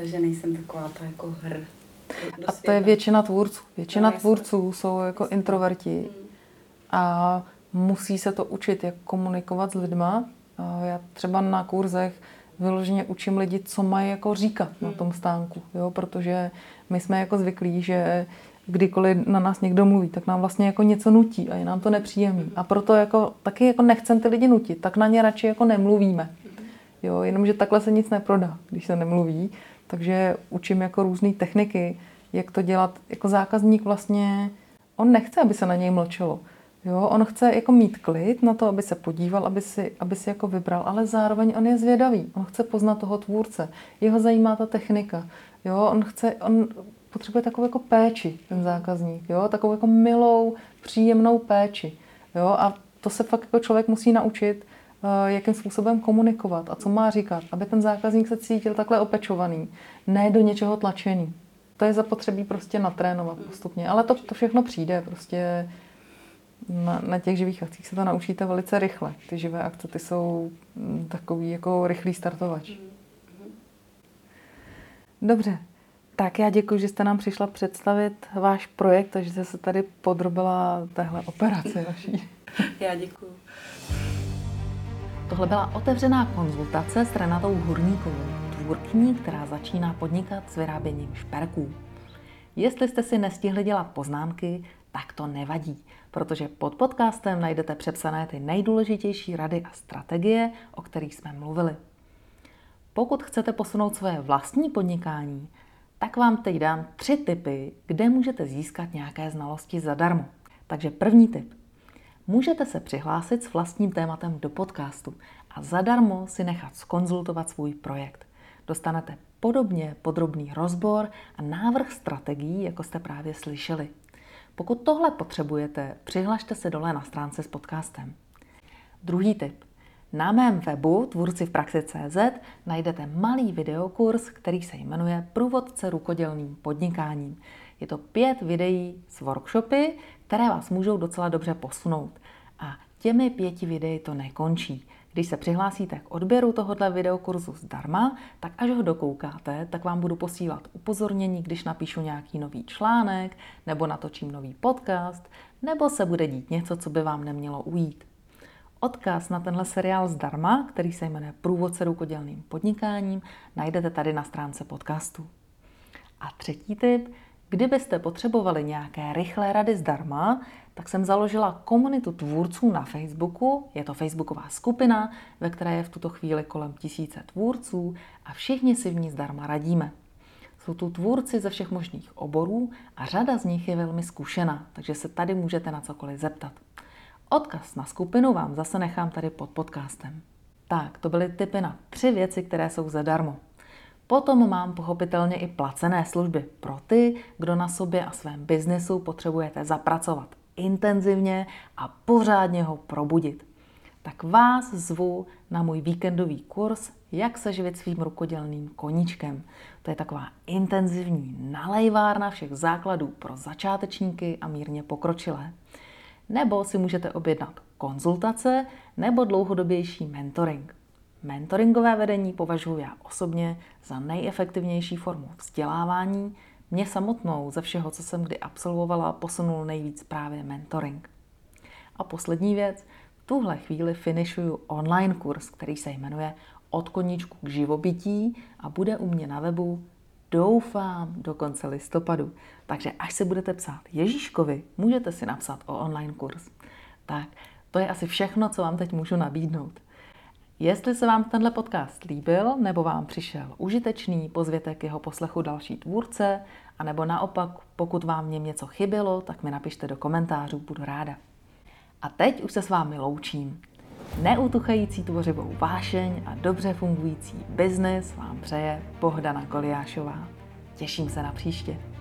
Že nejsem taková ta jako hr. A to je většina tvůrců. Většina no, tvůrců jsou jako jasný. Introverti hmm. a musí se to učit, jak komunikovat s lidma. Já třeba na kurzech vyloženě učím lidi, co mají jako říkat hmm. na tom stánku, jo? Protože my jsme jako zvyklí, že kdykoliv na nás někdo mluví, tak nám vlastně jako něco nutí a je nám to nepříjemné. A proto jako, taky jako nechcem ty lidi nutit, tak na ně radši jako nemluvíme. Jo, jenomže takhle se nic neprodá, když se nemluví. Takže učím jako různé techniky, jak to dělat. Jako zákazník vlastně, on nechce, aby se na něj mlčelo. Jo, on chce jako mít klid na to, aby se podíval, aby si, aby si jako vybral, ale zároveň on je zvědavý. On chce poznat toho tvůrce. Jeho zajímá ta technika. Jo, on chce... On, potřebuje takovou jako péči ten zákazník, jo? Takovou jako milou, příjemnou péči. Jo? A to se fakt jako člověk musí naučit, jakým způsobem komunikovat a co má říkat, aby ten zákazník se cítil takhle opečovaný, ne do něčeho tlačený. To je zapotřebí prostě natrénovat postupně, ale to, to všechno přijde prostě. Na, na těch živých akcích se to naučíte velice rychle. Ty živé akce, ty jsou takový jako rychlý startovač. Dobře. Tak já děkuji, že jste nám přišla představit váš projekt a že jste se tady podrobila téhle operaci vaší. Já děkuji. Tohle byla otevřená konzultace s Renatou Hůrníkovou, tvůrkyní, která začíná podnikat s vyráběním šperků. Jestli jste si nestihli dělat poznámky, tak to nevadí, protože pod podcastem najdete přepsané ty nejdůležitější rady a strategie, o kterých jsme mluvili. Pokud chcete posunout svoje vlastní podnikání, tak vám teď dám tři tipy, kde můžete získat nějaké znalosti zadarmo. Takže první tip. Můžete se přihlásit s vlastním tématem do podcastu a zadarmo si nechat zkonzultovat svůj projekt. Dostanete podobně podrobný rozbor a návrh strategií, jako jste právě slyšeli. Pokud tohle potřebujete, přihlašte se dole na stránce s podcastem. Druhý tip. Na mém webu Tvůrci v praxi tečka cé zet najdete malý videokurs, který se jmenuje Průvodce rukodělným podnikáním. Je to pět videí s workshopy, které vás můžou docela dobře posunout. A těmi pěti videí to nekončí. Když se přihlásíte k odběru tohoto videokurzu zdarma, tak až ho dokoukáte, tak vám budu posílat upozornění, když napíšu nějaký nový článek, nebo natočím nový podcast, nebo se bude dít něco, co by vám nemělo ujít. Odkaz na tenhle seriál zdarma, který se jmenuje Průvodce rukodělným podnikáním, najdete tady na stránce podcastu. A třetí tip, kdybyste potřebovali nějaké rychlé rady zdarma, tak jsem založila komunitu tvůrců na Facebooku. Je to facebooková skupina, ve které je v tuto chvíli kolem tisíce tvůrců a všichni si v ní zdarma radíme. Jsou tu tvůrci ze všech možných oborů a řada z nich je velmi zkušená, takže se tady můžete na cokoliv zeptat. Odkaz na skupinu vám zase nechám tady pod podcastem. Tak, to byly tipy na tři věci, které jsou zadarmo. Potom mám pochopitelně i placené služby pro ty, kdo na sobě a svém biznesu potřebujete zapracovat intenzivně a pořádně ho probudit. Tak vás zvu na můj víkendový kurz Jak se živit svým rukodělným koníčkem. To je taková intenzivní nalejvárna všech základů pro začátečníky a mírně pokročilé. Nebo si můžete objednat konzultace nebo dlouhodobější mentoring. Mentoringové vedení považuji já osobně za nejefektivnější formu vzdělávání. Mě samotnou ze všeho, co jsem kdy absolvovala, posunul nejvíc právě mentoring. A poslední věc, v tuhle chvíli finišuju online kurz, který se jmenuje Od koníčku k živobytí a bude u mě na webu doufám do konce listopadu. Takže až se budete psát Ježíškovi, můžete si napsat o online kurz. Tak, to je asi všechno, co vám teď můžu nabídnout. Jestli se vám tenhle podcast líbil, nebo vám přišel užitečný, pozvěte k jeho poslechu další tvůrce, a nebo naopak, pokud vám v něm něco chybělo, tak mi napište do komentářů, budu ráda. A teď už se s vámi loučím. Neutuchající tvořivou vášeň a dobře fungující biznis vám přeje Bohdana Goliášová. Těším se na příště.